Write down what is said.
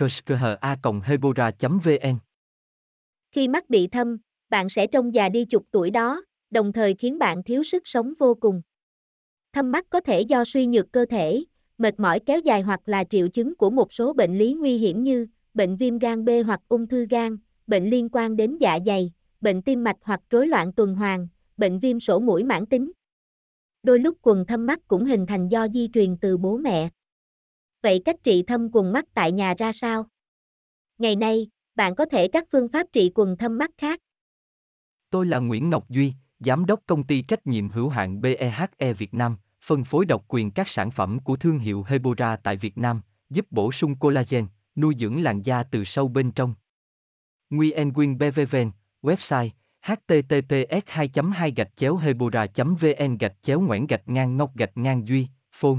kushkha@hebora.vn. Khi mắt bị thâm, bạn sẽ trông già đi chục tuổi đó, đồng thời khiến bạn thiếu sức sống vô cùng. Thâm mắt có thể do suy nhược cơ thể, mệt mỏi kéo dài hoặc là triệu chứng của một số bệnh lý nguy hiểm như bệnh viêm gan B hoặc ung thư gan, bệnh liên quan đến dạ dày, bệnh tim mạch hoặc rối loạn tuần hoàn, bệnh viêm sổ mũi mãn tính. Đôi lúc quầng thâm mắt cũng hình thành do di truyền từ bố mẹ. Vậy cách trị thâm quầng mắt tại nhà ra sao? Ngày nay, bạn có thể các phương pháp trị quầng thâm mắt khác. Tôi là Nguyễn Ngọc Duy, Giám đốc Công ty Trách nhiệm hữu hạn BEHE Việt Nam, phân phối độc quyền các sản phẩm của thương hiệu Hebora tại Việt Nam, giúp bổ sung collagen, nuôi dưỡng làn da từ sâu bên trong. Nguyen BVVN, website https://hebora.vn/Nguyễn-Ngọc-Duy, phone